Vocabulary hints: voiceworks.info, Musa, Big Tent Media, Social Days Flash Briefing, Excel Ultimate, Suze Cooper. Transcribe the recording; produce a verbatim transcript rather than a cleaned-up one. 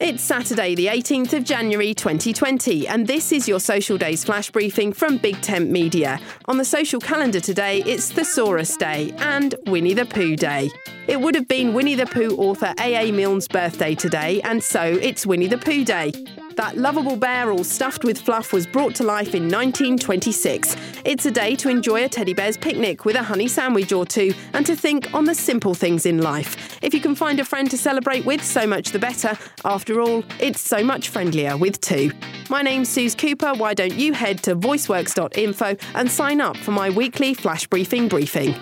It's Saturday, the eighteenth of January twenty twenty, and this is your Social Days Flash Briefing from Big Tent Media. On the social calendar today, it's Thesaurus Day and Winnie the Pooh Day. It would have been Winnie the Pooh author A A Milne's birthday today, and so it's Winnie the Pooh Day. That lovable bear all stuffed with fluff was brought to life in nineteen twenty-six. It's a day to enjoy a teddy bear's picnic with a honey sandwich or two and to think on the simple things in life. If you can find a friend to celebrate with, so much the better. After all, it's so much friendlier with two. My name's Suze Cooper. Why don't you head to voiceworks dot info and sign up for my weekly Flash Briefing briefing.